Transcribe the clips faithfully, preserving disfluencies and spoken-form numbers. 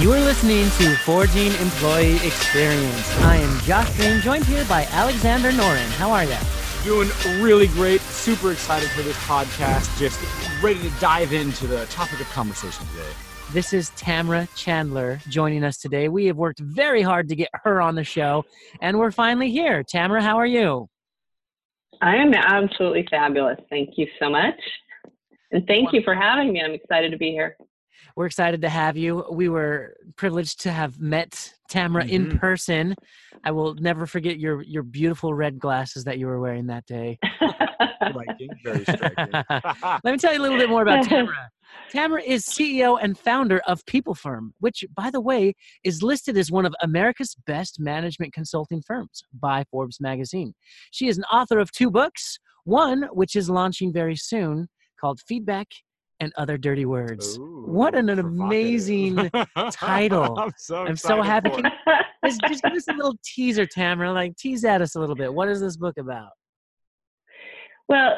You are listening to Forging Employee Experience. I am Josh Green, joined here by Alexander Noren. How are you? Doing really great. Super excited for this podcast. Just ready to dive into the topic of conversation today. This is Tamara Chandler joining us today. We have worked very hard to get her on the show, and we're finally here. Tamara, how are you? I am absolutely fabulous. Thank you so much. And thank you for having me. I'm excited to be here. We're excited to have you. We were privileged to have met Tamara mm-hmm. in person. I will never forget your your beautiful red glasses that you were wearing that day. Striking, very striking. Let me tell you a little bit more about Tamara. Tamara is C E O and founder of People Firm, which, by the way, is listed as one of America's best management consulting firms by Forbes magazine. She is an author of two books, one which is launching very soon called Feedback, And Other Dirty Words. Ooh, what an, an amazing title. I'm so, I'm so happy. Can, just, just give us a little teaser, Tamara. Like, tease at us a little bit. What is this book about? Well,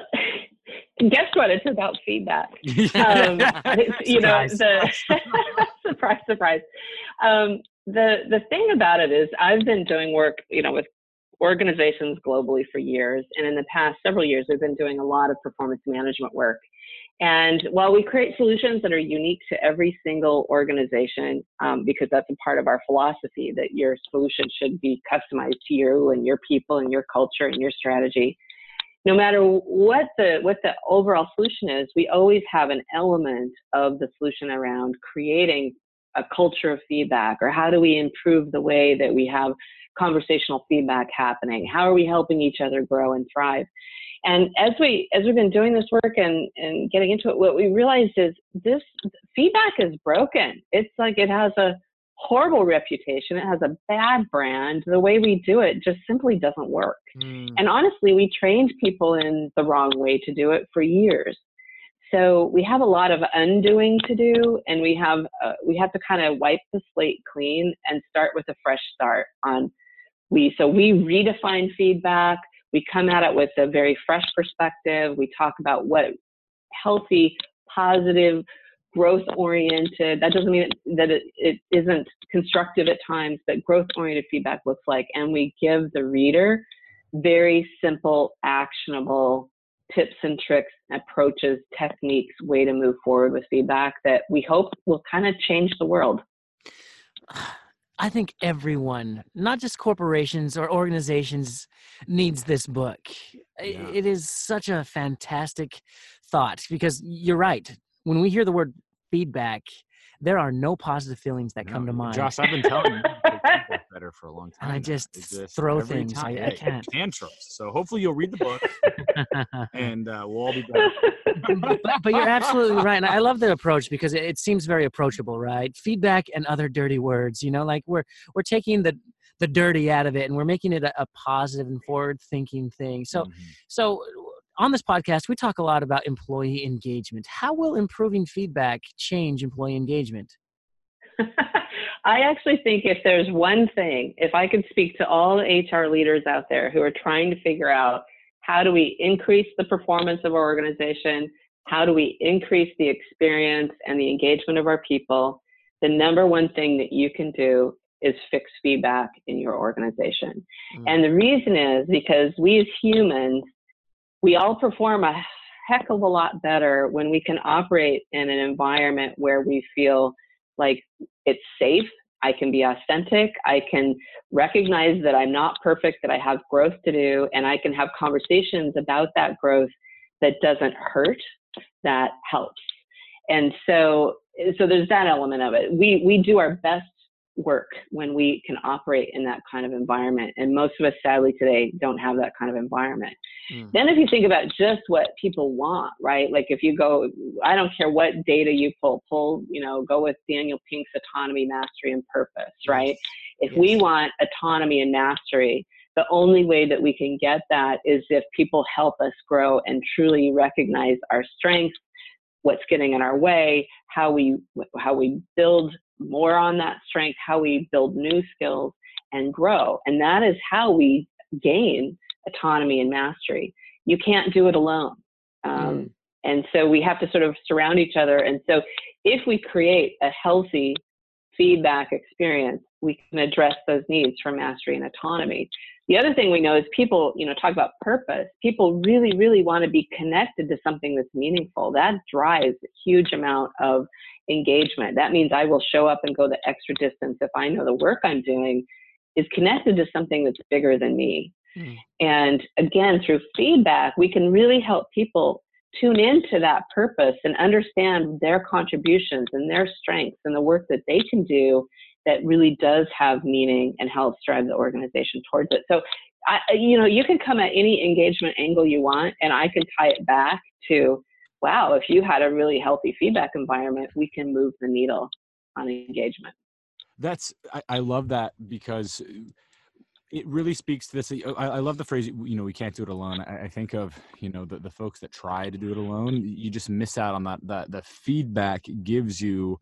guess what? It's about feedback. Um, you know, the surprise, surprise. Um, the the thing about it is I've been doing work, you know, with organizations globally for years. And in the past several years, we've been doing a lot of performance management work. And while we create solutions that are unique to every single organization, um, because that's a part of our philosophy, that your solution should be customized to you and your people and your culture and your strategy, no matter what the what the overall solution is, we always have an element of the solution around creating a culture of feedback, or how do we improve the way that we have conversational feedback happening? How are we helping each other grow and thrive? And as we as we've been doing this work and, and getting into it, what we realized is this feedback is broken. It's like it has a horrible reputation. It has a bad brand. The way we do it just simply doesn't work. Mm. And honestly, we trained people in the wrong way to do it for years. So we have a lot of undoing to do, and we have uh, we have to kind of wipe the slate clean and start with a fresh start on we. So we redefine feedback. We come at it with a very fresh perspective. We talk about what healthy, positive, growth-oriented, that doesn't mean that it, it isn't constructive at times, but growth-oriented feedback looks like. And we give the reader very simple, actionable tips and tricks, approaches, techniques, way to move forward with feedback that we hope will kind of change the world. I think everyone, not just corporations or organizations, needs this book. Yeah. It is such a fantastic thought, because you're right. When we hear the word feedback, there are no positive feelings that no, come to mind. Josh, I've been telling you better for a long time. I just, just throw things. I, I can't. Tantrums. So hopefully you'll read the book and uh, we'll all be better. but, but you're absolutely right. And I love the approach, because it, it seems very approachable, right? Feedback and other dirty words, you know, like we're, we're taking the, the dirty out of it, and we're making it a, a positive and forward thinking thing. So, mm-hmm. so on this podcast, we talk a lot about employee engagement. How will improving feedback change employee engagement? I actually think if there's one thing, if I could speak to all H R leaders out there who are trying to figure out how do we increase the performance of our organization, how do we increase the experience and the engagement of our people, the number one thing that you can do is fix feedback in your organization. Mm. And the reason is because we as humans, we all perform a heck of a lot better when we can operate in an environment where we feel like it's safe, I can be authentic, I can recognize that I'm not perfect, that I have growth to do, and I can have conversations about that growth that doesn't hurt, that helps. And so so there's that element of it. We we do our best work when we can operate in that kind of environment. And most of us, sadly, today don't have that kind of environment. Mm. Then if you think about just what people want, right? Like if you go, I don't care what data you pull, pull, you know, go with Daniel Pink's autonomy, mastery, and purpose, right? Yes. If yes. we want autonomy and mastery, the only way that we can get that is if people help us grow and truly recognize our strengths, what's getting in our way, how we how we build more on that strength, how we build new skills and grow. And that is how we gain autonomy and mastery. You can't do it alone. Um, mm. And so we have to sort of surround each other. And so if we create a healthy feedback experience, we can address those needs for mastery and autonomy. The other thing we know is people, you know, talk about purpose. People really, really want to be connected to something that's meaningful. That drives a huge amount of engagement. That means I will show up and go the extra distance if I know the work I'm doing is connected to something that's bigger than me. Mm. And again, through feedback, we can really help people tune into that purpose and understand their contributions and their strengths and the work that they can do that really does have meaning and helps drive the organization towards it. So, I, you know, you can come at any engagement angle you want, and I can tie it back to, wow, if you had a really healthy feedback environment, we can move the needle on engagement. That's, I, I love that, because it really speaks to this. I, I love the phrase, you know, we can't do it alone. I, I think of, you know, the, the folks that try to do it alone, you just miss out on that. The, the feedback gives you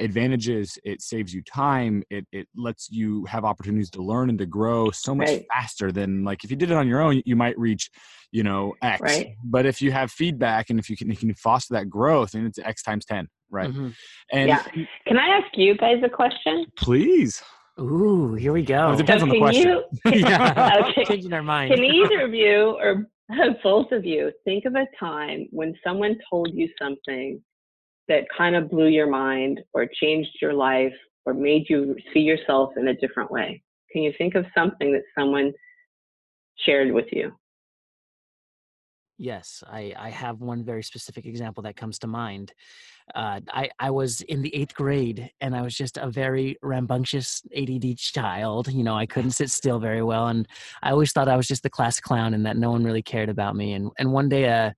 advantages. It saves you time. It, it lets you have opportunities to learn and to grow so much right. faster than, like, if you did it on your own, you might reach, you know, X, right. but if you have feedback and if you can, you can foster that growth, and it's X times ten. Right. Mm-hmm. And yeah. Can I ask you guys a question? Please. Ooh, here we go. It depends so on the question. You, can, yeah. okay. Changing our mind. Can either of you or both of you think of a time when someone told you something that kind of blew your mind or changed your life or made you see yourself in a different way? Can you think of something that someone shared with you? Yes, I, I have one very specific example that comes to mind. Uh, I, I was in the eighth grade, and I was just a very rambunctious A D D child. You know, I couldn't sit still very well, and I always thought I was just the class clown and that no one really cared about me. And and one day, uh,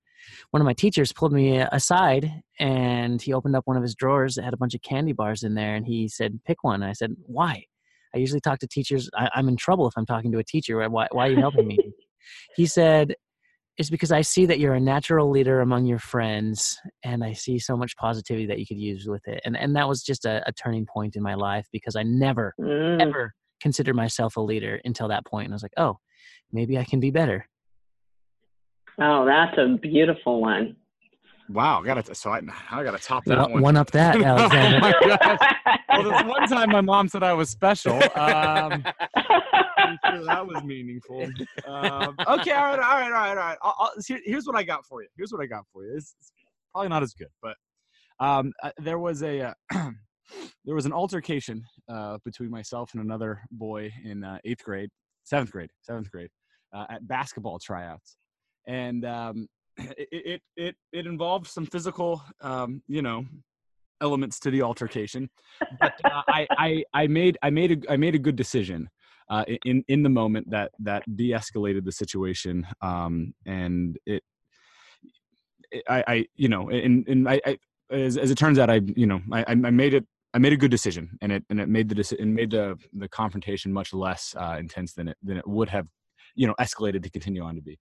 one of my teachers pulled me aside, and he opened up one of his drawers that had a bunch of candy bars in there, and he said, "Pick one." And I said, "Why? I usually talk to teachers. I, I'm in trouble if I'm talking to a teacher. Why, why are you helping me?" He said, "It's because I see that you're a natural leader among your friends, and I see so much positivity that you could use with it." And and that was just a, a turning point in my life, because I never, mm. ever considered myself a leader until that point. And I was like, oh, maybe I can be better. Oh, that's a beautiful one. Wow, got to so I, I got to top that one. One, one up that, Alexander. Oh my gosh. Well, this one time my mom said I was special. Um, I'm sure that was meaningful. Um, okay, all right, all right, all right, all right. I'll, I'll, here, here's what I got for you. Here's what I got for you. It's, it's probably not as good, but um, uh, there was a uh, there was an altercation uh, between myself and another boy in uh, eighth grade, seventh grade, seventh grade uh, at basketball tryouts, and. Um, It, it it it involved some physical, um, you know, elements to the altercation. But uh, I, I I made I made a I made a good decision uh, in in the moment that that de-escalated the situation, um, and it, it I, I you know and and I, I as as it turns out I you know I I made it I made a good decision, and it and it made the deci- and made the the confrontation much less uh, intense than it than it would have, you know, escalated to continue on to be.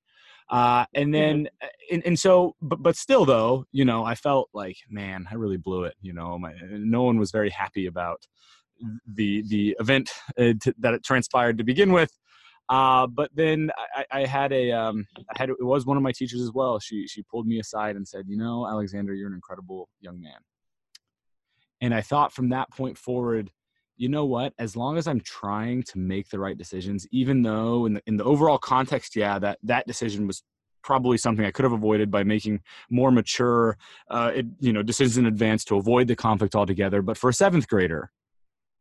Uh, and then, and, and so, but, but still though, you know, I felt like, man, I really blew it. You know, my, no one was very happy about the, the event uh, t- that it transpired to begin with. Uh, but then I, I had a, um, I had, it was one of my teachers as well. She, she pulled me aside and said, you know, "Alexander, you're an incredible young man." And I thought from that point forward, you know what, as long as I'm trying to make the right decisions, even though in the, in the overall context, yeah, that, that decision was probably something I could have avoided by making more mature, uh, it, you know, decisions in advance to avoid the conflict altogether. But for a seventh grader,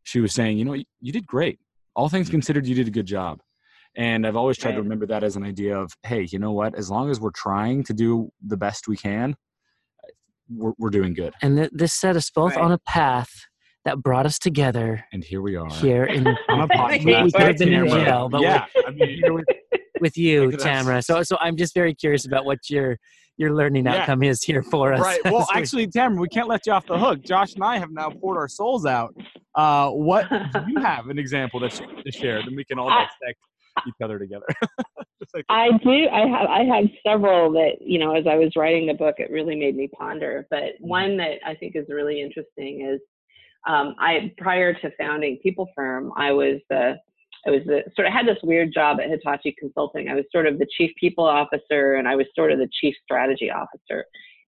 she was saying, you know, you, you did great. All things considered, you did a good job. And I've always tried right. to remember that as an idea of, hey, you know what, as long as we're trying to do the best we can, we're, we're doing good. And th- this set us both right. on a path that brought us together. And here we are. Here in a podcast. We could have been in jail, but yeah, I mean, here with, with you, Tamara. So so I'm just very curious about what your your learning yeah. outcome is here for us. Right. Well, actually, Tamara, we can't let you off the hook. Josh and I have now poured our souls out. Uh, what do you have an example to share? Then we can all dissect each other together. like I do. I have I have several that, you know, as I was writing the book, it really made me ponder. But one that I think is really interesting is, Um, I prior to founding People Firm, I was the I was the sort of had this weird job at Hitachi Consulting. I was sort of the chief people officer, and I was sort of the chief strategy officer.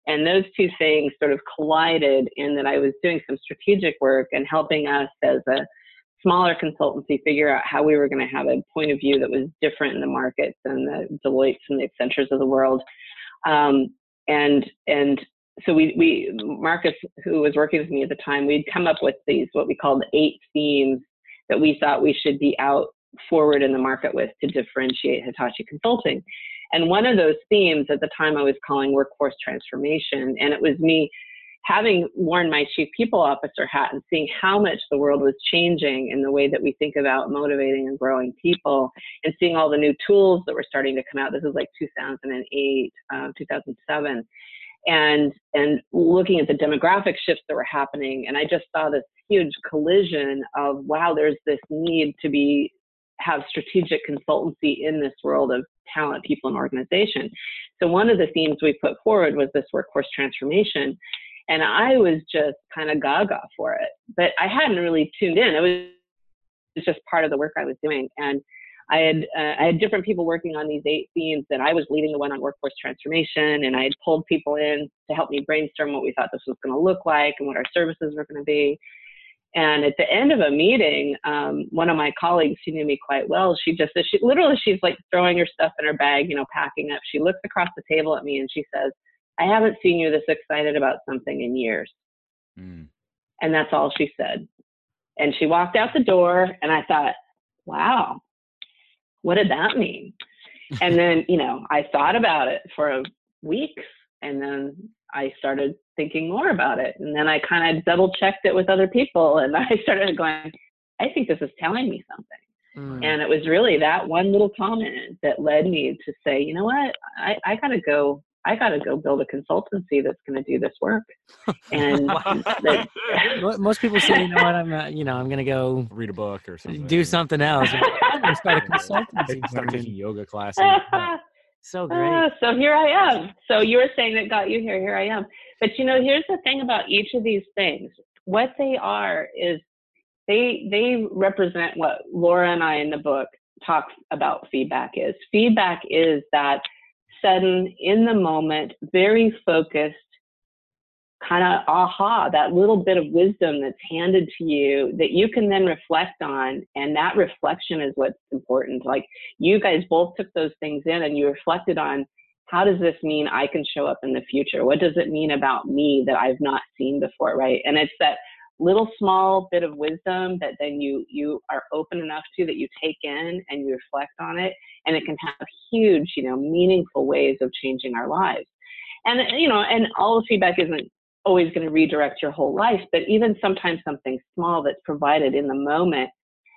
And those two things sort of collided in that I was doing some strategic work and helping us as a smaller consultancy figure out how we were going to have a point of view that was different in the markets and the Deloittes and the Accentures of the world. Um, and and so we, we Marcus, who was working with me at the time, we'd come up with these, what we called eight themes that we thought we should be out forward in the market with to differentiate Hitachi Consulting. And one of those themes at the time I was calling workforce transformation. And it was me having worn my chief people officer hat and seeing how much the world was changing in the way that we think about motivating and growing people, and seeing all the new tools that were starting to come out. This was like two thousand eight, uh, two thousand seven. And, and looking at the demographic shifts that were happening. And I just saw this huge collision of, wow, there's this need to be have strategic consultancy in this world of talent, people, and organization. So one of the themes we put forward was this workforce transformation. And I was just kind of gaga for it, but I hadn't really tuned in. It was just part of the work I was doing. And I had, uh, I had different people working on these eight themes, and I was leading the one on workforce transformation. And I had pulled people in to help me brainstorm what we thought this was going to look like and what our services were going to be. And at the end of a meeting, um, one of my colleagues, who knew me quite well, she just, she literally, she's like throwing her stuff in her bag, you know, packing up. She looks across the table at me and she says, "I haven't seen you this excited about something in years." Mm. And that's all she said. And she walked out the door, and I thought, wow, what did that mean? And then, you know, I thought about it for a week, and then I started thinking more about it. And then I kind of double checked it with other people, and I started going, I think this is telling me something. Mm. And it was really that one little comment that led me to say, you know what, I, I gotta go. I got to go build a consultancy that's going to do this work. And that, most people say, you know what, I'm, uh, you know, I'm going to go read a book or something, do something else. I'm going to start a consultancy. Start taking yoga classes. So great. Uh, so here I am. So you were saying that got you here. Here I am. But you know, here's the thing about each of these things. What they are is they they represent what Laura and I in the book talk about feedback is. Feedback is that sudden, in the moment, very focused, kind of aha, that little bit of wisdom that's handed to you that you can then reflect on. And that reflection is what's important. Like, you guys both took those things in and you reflected on, how does this mean I can show up in the future? What does it mean about me that I've not seen before, right? And it's that little small bit of wisdom that then you you are open enough to, that you take in and you reflect on it, and it can have huge, you know, meaningful ways of changing our lives. And you know, and all the feedback isn't always going to redirect your whole life, but even sometimes something small that's provided in the moment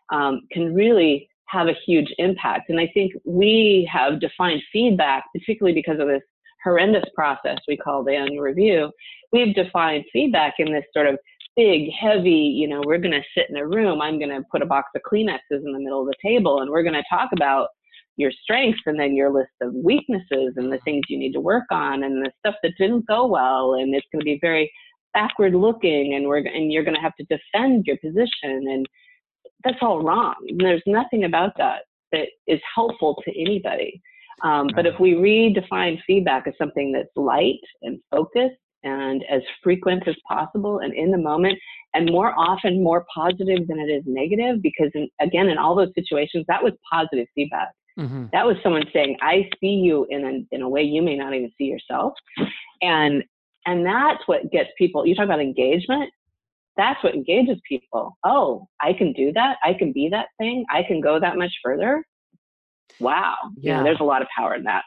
um, can really have a huge impact. And I think we have defined feedback, particularly because of this horrendous process we call the annual review. We've defined feedback in this sort of big, heavy, you know, we're going to sit in a room, I'm going to put a box of Kleenexes in the middle of the table, and we're going to talk about your strengths and then your list of weaknesses and the things you need to work on and the stuff that didn't go well. And it's going to be very backward looking, and we're and you're going to have to defend your position. And that's all wrong. There's nothing about that that is helpful to anybody. Um, but if we redefine feedback as something that's light and focused, and as frequent as possible and in the moment, and more often more positive than it is negative, because in, again, in all those situations, that was positive feedback. Mm-hmm. That was someone saying, I see you in a, in a way you may not even see yourself. And, and that's what gets people, you talk about engagement, that's what engages people. Oh, I can do that. I can be that thing. I can go that much further. Wow. Yeah. You know, there's a lot of power in that.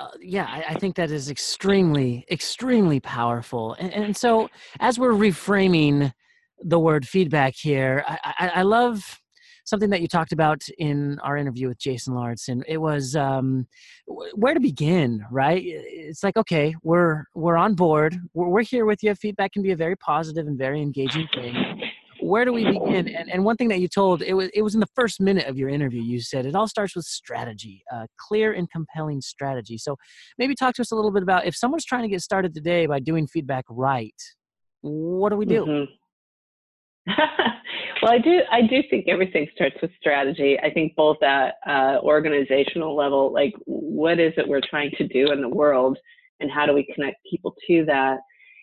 Uh, yeah, I, I think that is extremely, extremely powerful. And, and so as we're reframing the word feedback here, I, I, I love something that you talked about in our interview with Jason Lawrence. And it was um, where to begin, right? It's like, okay, we're, we're on board. We're, we're here with you. Feedback can be a very positive and very engaging thing. Where do we begin? And, and one thing that you told, it was, it was in the first minute of your interview, you said, it all starts with strategy, uh, clear and compelling strategy. So maybe talk to us a little bit about, if someone's trying to get started today by doing feedback right, what do we do? Mm-hmm. Well, I do, I do think everything starts with strategy. I think both at uh, organizational level, like what is it we're trying to do in the world? and how do we connect people to that?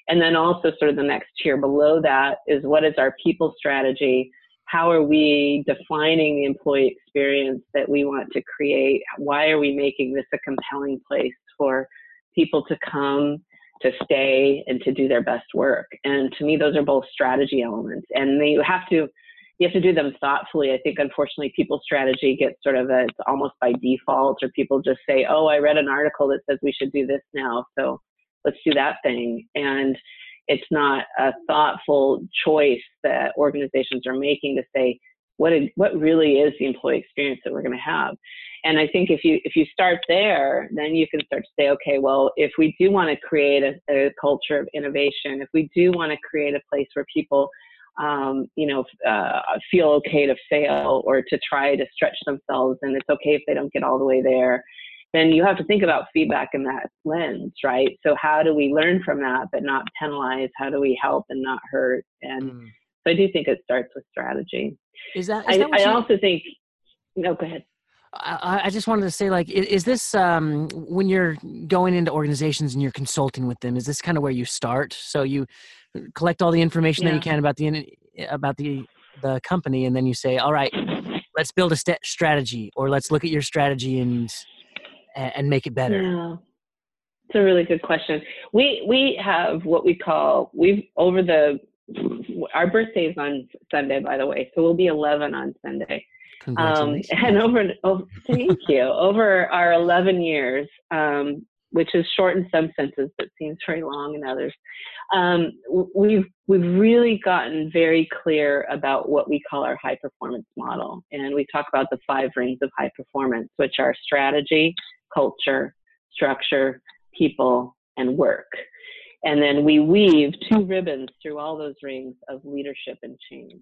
And then also sort of the next tier below that is, what is our people strategy? How are we defining the employee experience that we want to create? Why are we making this a compelling place for people to come, to stay, and to do their best work? And to me, those are both strategy elements, and they have to, you have to do them thoughtfully. I think, unfortunately, people strategy gets sort of a, it's almost by default, or people just say, oh, I read an article that says we should do this now, so let's do that thing. And it's not a thoughtful choice that organizations are making to say, what is, what really is the employee experience that we're going to have? And I think if you if you start there, then you can start to say, okay, well, if we do want to create a, a culture of innovation, if we do want to create a place where people, um, you know, uh, feel okay to fail or to try to stretch themselves, and it's okay if they don't get all the way there, then you have to think about feedback in that lens, right? So how do we learn from that but not penalize? How do we help and not hurt? And mm. so I do think it starts with strategy. Is that? Is I, that what I you... also think, no, go ahead. I, I just wanted to say, like, is this, um, when you're going into organizations and you're consulting with them, is this kind of where you start? So you collect all the information yeah. that you can about the, about the, the company, and then you say, all right, let's build a st- strategy, or let's look at your strategy and and make it better? Yeah. It's a really good question. We we have what we call, we've over the, our birthday is on Sunday, by the way, so we'll be eleven on Sunday. Um, and over, oh, thank you, over our eleven years, um, which is short in some senses, but seems very long in others. Um, we've, we've really gotten very clear about what we call our high performance model. And we talk about the five rings of high performance, which are strategy, culture, structure, people, and work. And then we weave two ribbons through all those rings of leadership and change.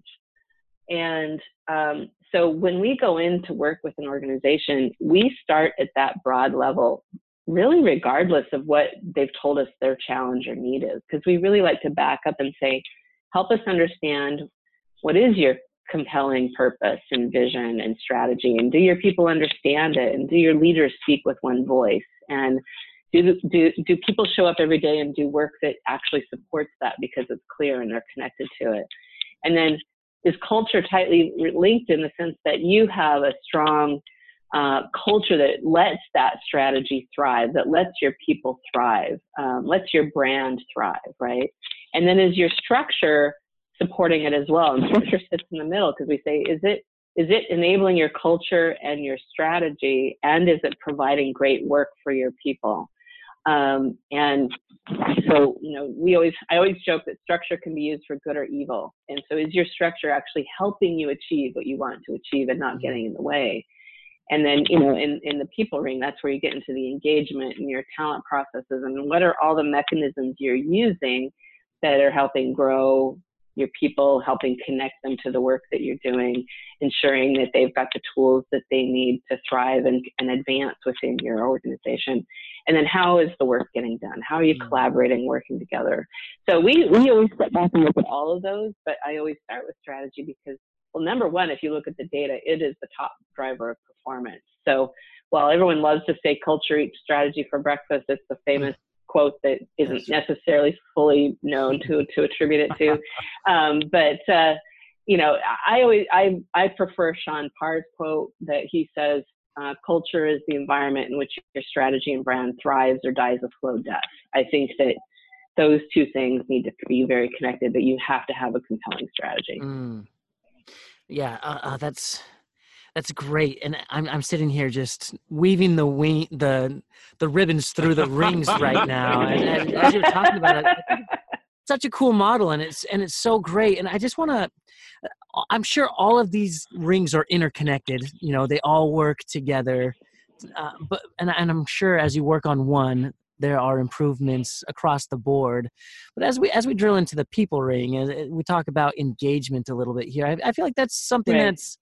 And um, so when we go in to work with an organization, we start at that broad level, really regardless of what they've told us their challenge or need is, because we really like to back up and say, help us understand, what is your compelling purpose and vision and strategy? And do your people understand it? And do your leaders speak with one voice? And do, do, do people show up every day and do work that actually supports that because it's clear and they're connected to it? And then, is culture tightly linked in the sense that you have a strong uh, culture that lets that strategy thrive, that lets your people thrive, um, lets your brand thrive, right? And then is your structure supporting it as well? And structure sits in the middle, because we say, is it is it enabling your culture and your strategy, and is it providing great work for your people? Um, and so, you know, we always, I always joke that structure can be used for good or evil. And so is your structure actually helping you achieve what you want to achieve and not getting in the way? And then, you know, in, in the people ring, that's where you get into the engagement and your talent processes, and what are all the mechanisms you're using that are helping grow your people, helping connect them to the work that you're doing, ensuring that they've got the tools that they need to thrive and, and advance within your organization. And then how is the work getting done? How are you collaborating, working together? So we, we always step back and look at all of those, but I always start with strategy because, well, number one, if you look at the data, it is the top driver of performance. So while everyone loves to say culture eats strategy for breakfast, it's the famous quote that isn't necessarily fully known to to attribute it to, um, but uh, you know, I always I I prefer Sean Parr's quote that he says, uh, "Culture is the environment in which your strategy and brand thrives or dies a slow death." I think that those two things need to be very connected, but you have to have a compelling strategy. Mm. Yeah, uh, uh, that's. That's great, and I'm I'm sitting here just weaving the wing, the the ribbons through the rings right now. And, and as you're talking about it, it's such a cool model, and it's and it's so great. And I just want to, I'm sure all of these rings are interconnected. You know, they all work together. Uh, but and and I'm sure as you work on one, there are improvements across the board. But as we as we drill into the people ring, and we talk about engagement a little bit here, I, I feel like that's something right. that's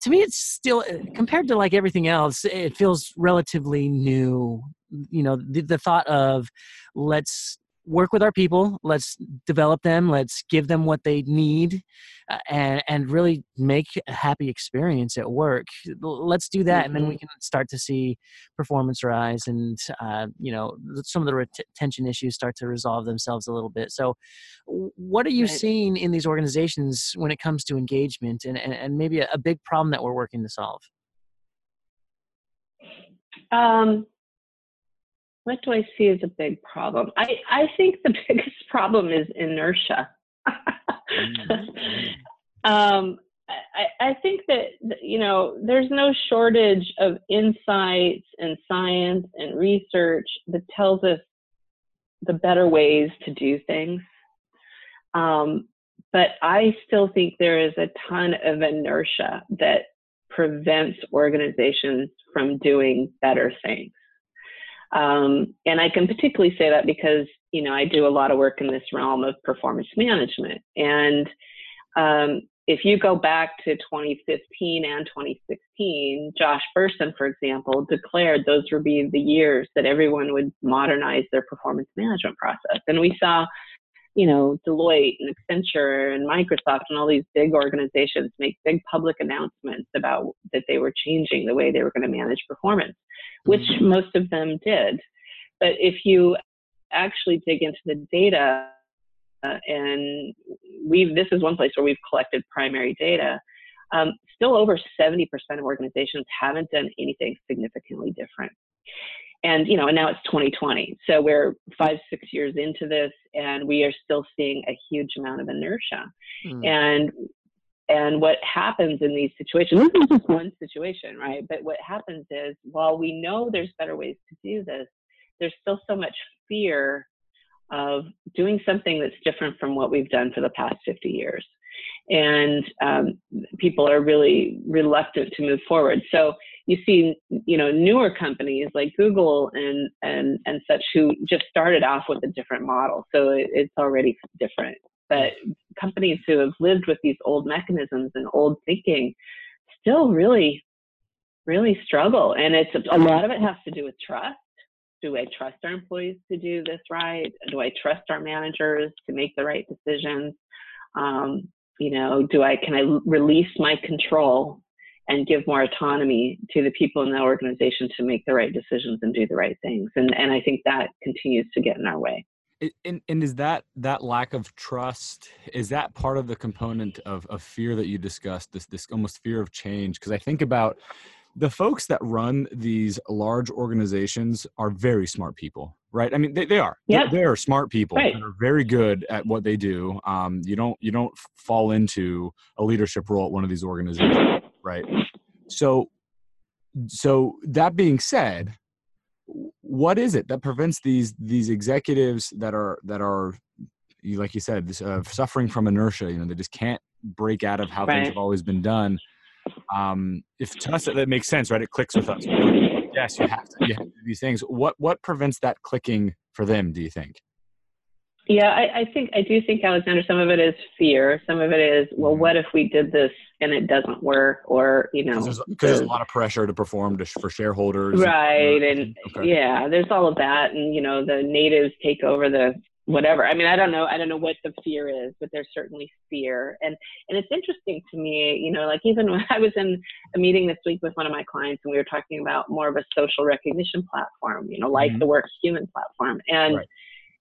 to me, it's still, compared to like everything else, it feels relatively new. You know, the, the thought of let's work with our people. Let's develop them. Let's give them what they need, uh, and, and really make a happy experience at work. Let's do that. Mm-hmm. And then we can start to see performance rise and, uh, you know, some of the retention issues start to resolve themselves a little bit. So what are you right. seeing in these organizations when it comes to engagement and, and, and maybe a, a big problem that we're working to solve? Um, What do I see as a big problem? I, I think the biggest problem is inertia. um, I, I think that, you know, there's no shortage of insights and science and research that tells us the better ways to do things. Um, but I still think there is a ton of inertia that prevents organizations from doing better things. Um, and I can particularly say that because, you know, I do a lot of work in this realm of performance management. And um, if you go back to twenty fifteen and twenty sixteen, Josh Burson, for example, declared those would be the years that everyone would modernize their performance management process. And we saw, you know, Deloitte and Accenture and Microsoft and all these big organizations make big public announcements about that they were changing the way they were going to manage performance, which most of them did. But if you actually dig into the data, uh, and we've, this is one place where we've collected primary data, um, still over seventy percent of organizations haven't done anything significantly different. And, you know, and now it's twenty twenty. So we're five, six years into this, and we are still seeing a huge amount of inertia. Mm. And and what happens in these situations, this is just one situation, right? But what happens is, while we know there's better ways to do this, there's still so much fear of doing something that's different from what we've done for the past fifty years. And um, people are really reluctant to move forward. So you see, you know, newer companies like Google and and and such who just started off with a different model, so it, it's already different. But companies who have lived with these old mechanisms and old thinking still really, really struggle. And it's a lot of it has to do with trust. Do I trust our employees to do this right? Do I trust our managers to make the right decisions? Um, you know, do I can I release my control and give more autonomy to the people in the organization to make the right decisions and do the right things? And and I think that continues to get in our way. And, and is that that lack of trust, is that part of the component of, of fear that you discussed, this this almost fear of change? Because I think about the folks that run these large organizations are very smart people, right? I mean, they, they are. Yep. They, they are smart people right. that are very good at what they do. Um, you don't you don't fall into a leadership role at one of these organizations. Right. So, so that being said, what is it that prevents these, these executives that are, that are, like you said, this, uh, suffering from inertia, you know, they just can't break out of how right. things have always been done. Um, if to us that, that makes sense, right. It clicks with us. Yes. You have to, you have to do these things. What, what prevents that clicking for them, do you think? Yeah, I, I think I do think, Alexander, some of it is fear. Some of it is, well, what if we did this and it doesn't work? Or, you know, because there's, there's a lot of pressure to perform to, for shareholders. Right. And, and okay. yeah, there's all of that. And, you know, the natives take over the whatever. I mean, I don't know. I don't know what the fear is, but there's certainly fear. And, and it's interesting to me, you know, like even when I was in a meeting this week with one of my clients and we were talking about more of a social recognition platform, you know, like mm-hmm. the Work Human platform. And right.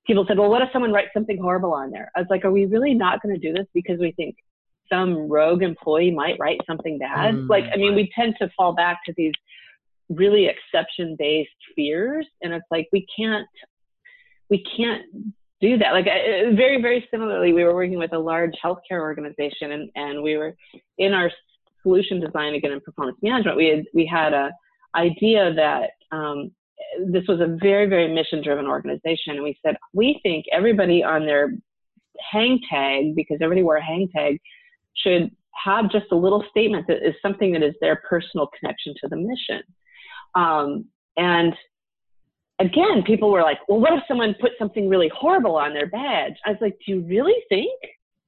people said, well, what if someone writes something horrible on there? I was like, are we really not going to do this because we think some rogue employee might write something bad? Mm-hmm. Like, I mean, we tend to fall back to these really exception-based fears. And it's like, we can't, we can't do that. Like I, very, very similarly, we were working with a large healthcare organization and, and we were in our solution design again in performance management. We had, we had a idea that, um, this was a very, very mission-driven organization. And we said, we think everybody on their hang tag, because everybody wore a hang tag, should have just a little statement that is something that is their personal connection to the mission. Um, and again, people were like, well, what if someone put something really horrible on their badge? I was like, do you really think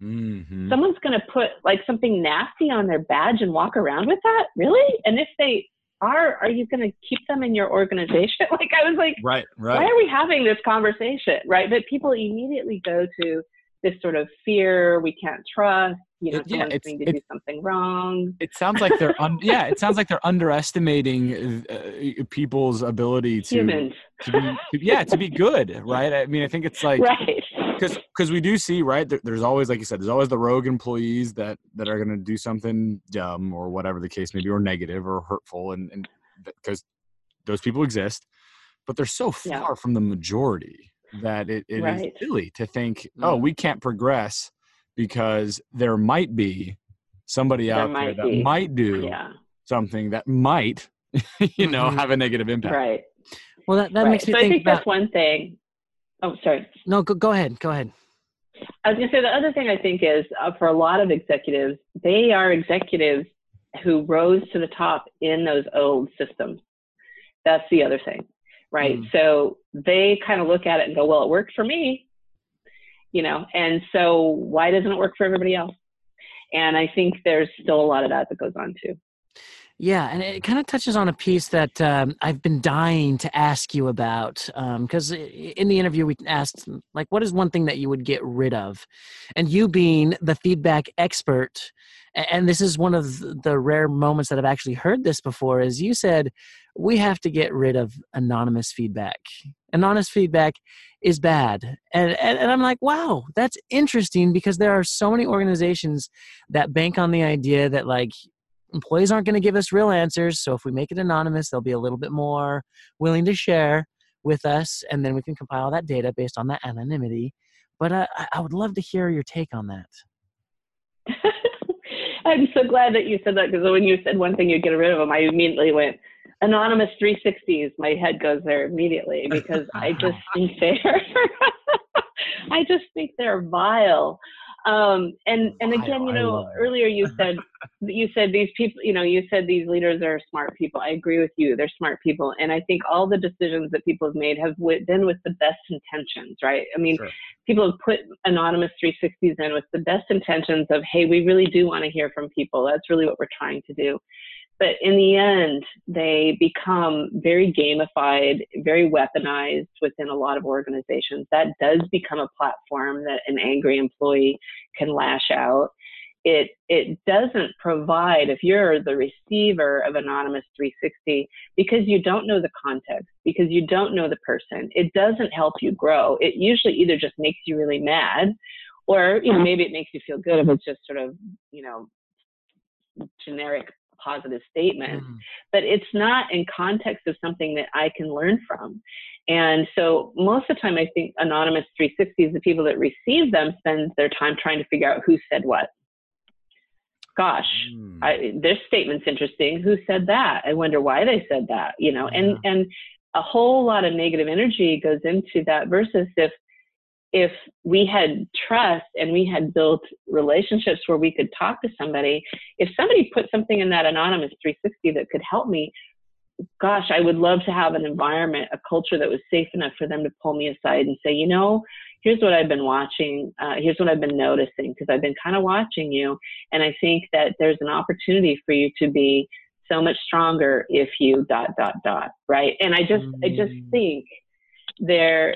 mm-hmm. someone's going to put like something nasty on their badge and walk around with that? Really? And if they are are you going to keep them in your organization? Like, I was like, right, right. Why are we having this conversation, right? But people immediately go to this sort of fear, we can't trust, you know, it, someone's yeah, going to it, do something wrong. It sounds like they're, un- yeah, it sounds like they're underestimating uh, people's ability to, Humans. to be, to, yeah, to be good, right? I mean, I think it's like, right. Because because we do see, right, there, there's always, like you said, there's always the rogue employees that, that are going to do something dumb or whatever the case may be, or negative or hurtful, and and because those people exist. But they're so far yeah. from the majority that it, it right. is silly to think, oh, we can't progress because there might be somebody there out there that be. might do yeah. something that might, you know, have a negative impact. Right. Well, that, that right. makes me so think I think about- that's one thing. Oh, sorry. No, go, go ahead. Go ahead. I was going to say the other thing I think is uh, for a lot of executives, they are executives who rose to the top in those old systems. That's the other thing, right? Mm. So they kind of look at it and go, well, it worked for me, you know, and so why doesn't it work for everybody else? And I think there's still a lot of that that goes on too. Yeah, and it kind of touches on a piece that um, I've been dying to ask you about, because um, in the interview we asked, like, what is one thing that you would get rid of? And you being the feedback expert, and this is one of the rare moments that I've actually heard this before, is you said, we have to get rid of anonymous feedback. Anonymous feedback is bad. And, and and I'm like, wow, that's interesting, because there are so many organizations that bank on the idea that, like, employees aren't going to give us real answers, so if we make it anonymous, they'll be a little bit more willing to share with us, and then we can compile that data based on that anonymity. But I, I would love to hear your take on that. I'm so glad that you said that, because when you said one thing you'd get rid of them, I immediately went, anonymous three sixties. My head goes there immediately, because I just think they're I just think they're vile. Um, and, and again, you know, earlier you said, you said these people, you know, you said these leaders are smart people. I agree with you. They're smart people. And I think all the decisions that people have made have w- been with the best intentions, right? I mean, sure. People have put anonymous three sixties in with the best intentions of, hey, we really do want to hear from people. That's really what we're trying to do. But in the end, they become very gamified, very weaponized within a lot of organizations. That does become a platform that an angry employee can lash out. It it doesn't provide, if you're the receiver of anonymous three sixty, because you don't know the context, because you don't know the person, it doesn't help you grow. It usually either just makes you really mad, or, you know, maybe it makes you feel good if it's just sort of, you know, generic positive statement, mm. but it's not in context of something that I can learn from. And so most of the time, I think anonymous three sixties, the people that receive them spend their time trying to figure out who said what. Gosh, mm. I, this statement's interesting. Who said that? I wonder why they said that, you know, yeah. and, and a whole lot of negative energy goes into that, versus if If we had trust and we had built relationships where we could talk to somebody, if somebody put something in that anonymous three sixty that could help me, gosh, I would love to have an environment, a culture that was safe enough for them to pull me aside and say, you know, here's what I've been watching. Uh, here's what I've been noticing, because I've been kind of watching you. And I think that there's an opportunity for you to be so much stronger if you dot, dot, dot. Right. And I just, mm. I just think there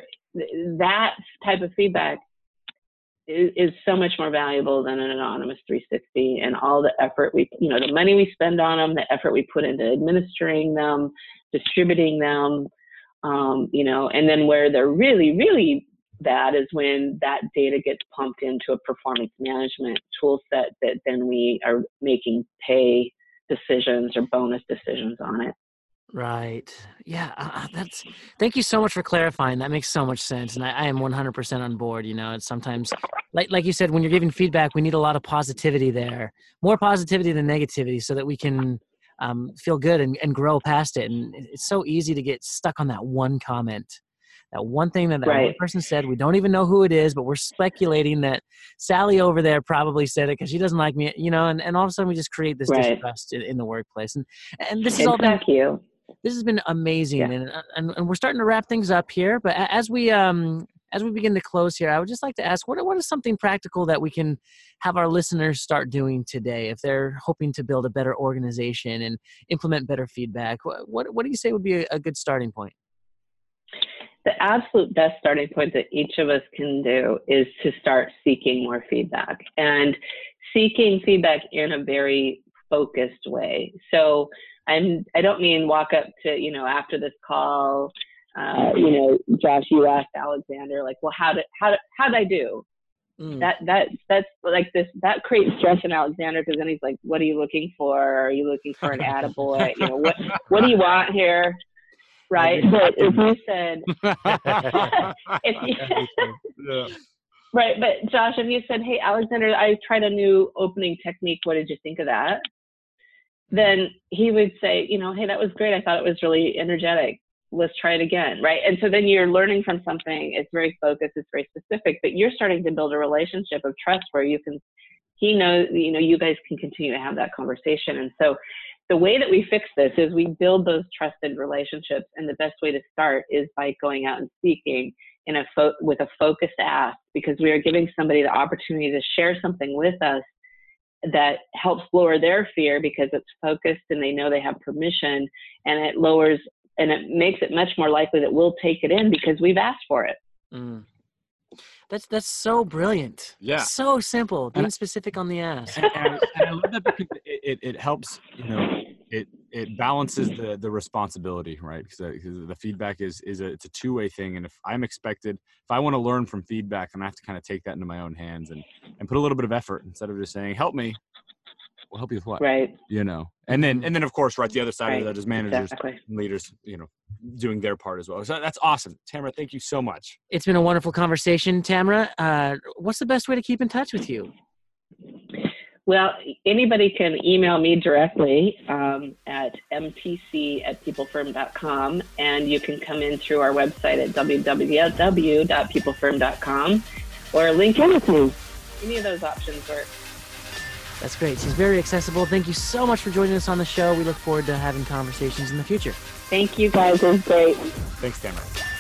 that type of feedback is, is so much more valuable than an anonymous three sixty, and all the effort we, you know, the money we spend on them, the effort we put into administering them, distributing them, um, you know, and then where they're really, really bad is when that data gets pumped into a performance management tool set that then we are making pay decisions or bonus decisions on it. Right. Yeah. Uh, that's. Thank you so much for clarifying. That makes so much sense, and I, I am one hundred percent on board. You know, it's sometimes, like like you said, when you're giving feedback, we need a lot of positivity there, more positivity than negativity, so that we can um, feel good and, and grow past it. And it's so easy to get stuck on that one comment, that one thing that that right. one person said. We don't even know who it is, but we're speculating that Sally over there probably said it because she doesn't like me. You know, and, and all of a sudden we just create this right. distrust in, in the workplace. And and this is all thank that, you. This has been amazing, yeah. and, and and we're starting to wrap things up here. But as we um as we begin to close here, I would just like to ask, what, what is something practical that we can have our listeners start doing today if they're hoping to build a better organization and implement better feedback? What, what, what do you say would be a, a good starting point? The absolute best starting point that each of us can do is to start seeking more feedback, and seeking feedback in a very focused way. So I'm, I don't mean walk up to, you know, after this call, uh, you know, Josh, you asked Alexander, like, well, how did, how did, how did I do? Mm. That, that, that's like this, that creates stress in Alexander, because then he's like, what are you looking for? Are you looking for an attaboy? You know, what, what do you want here? Right. But if you said, if you, yeah. Right. But Josh, if you said, hey, Alexander, I tried a new opening technique, what did you think of that? Then he would say, you know, hey, that was great. I thought it was really energetic. Let's try it again. Right. And so then you're learning from something. It's very focused. It's very specific, but you're starting to build a relationship of trust where you can, he knows, you know, you guys can continue to have that conversation. And so the way that we fix this is we build those trusted relationships. And the best way to start is by going out and seeking in a fo- with a focused ask, because we are giving somebody the opportunity to share something with us that helps lower their fear, because it's focused and they know they have permission, and it lowers and it makes it much more likely that we'll take it in because we've asked for it. Mm. That's that's so brilliant. Yeah. So simple. Being and specific on the ask. And, and, and I love that, because it, it helps, you know, it it balances the the responsibility, right? Because the, the feedback is is a, it's a two-way thing. And if I'm expected, if I want to learn from feedback, then I have to kind of take that into my own hands and, and put a little bit of effort instead of just saying, help me. Well, help you with what? Right. You know, and then, and then of course, right, the other side right. of that is managers exactly. and leaders, you know, doing their part as well. So that's awesome. Tamara, thank you so much. It's been a wonderful conversation, Tamara. Uh, what's the best way to keep in touch with you? Well, anybody can email me directly um, at m t c at people firm dot com, and you can come in through our website at w w w dot people firm dot com or LinkedIn with me. Any of those options work. That's great. She's very accessible. Thank you so much for joining us on the show. We look forward to having conversations in the future. Thank you, guys. It was great. Thanks, Tamara.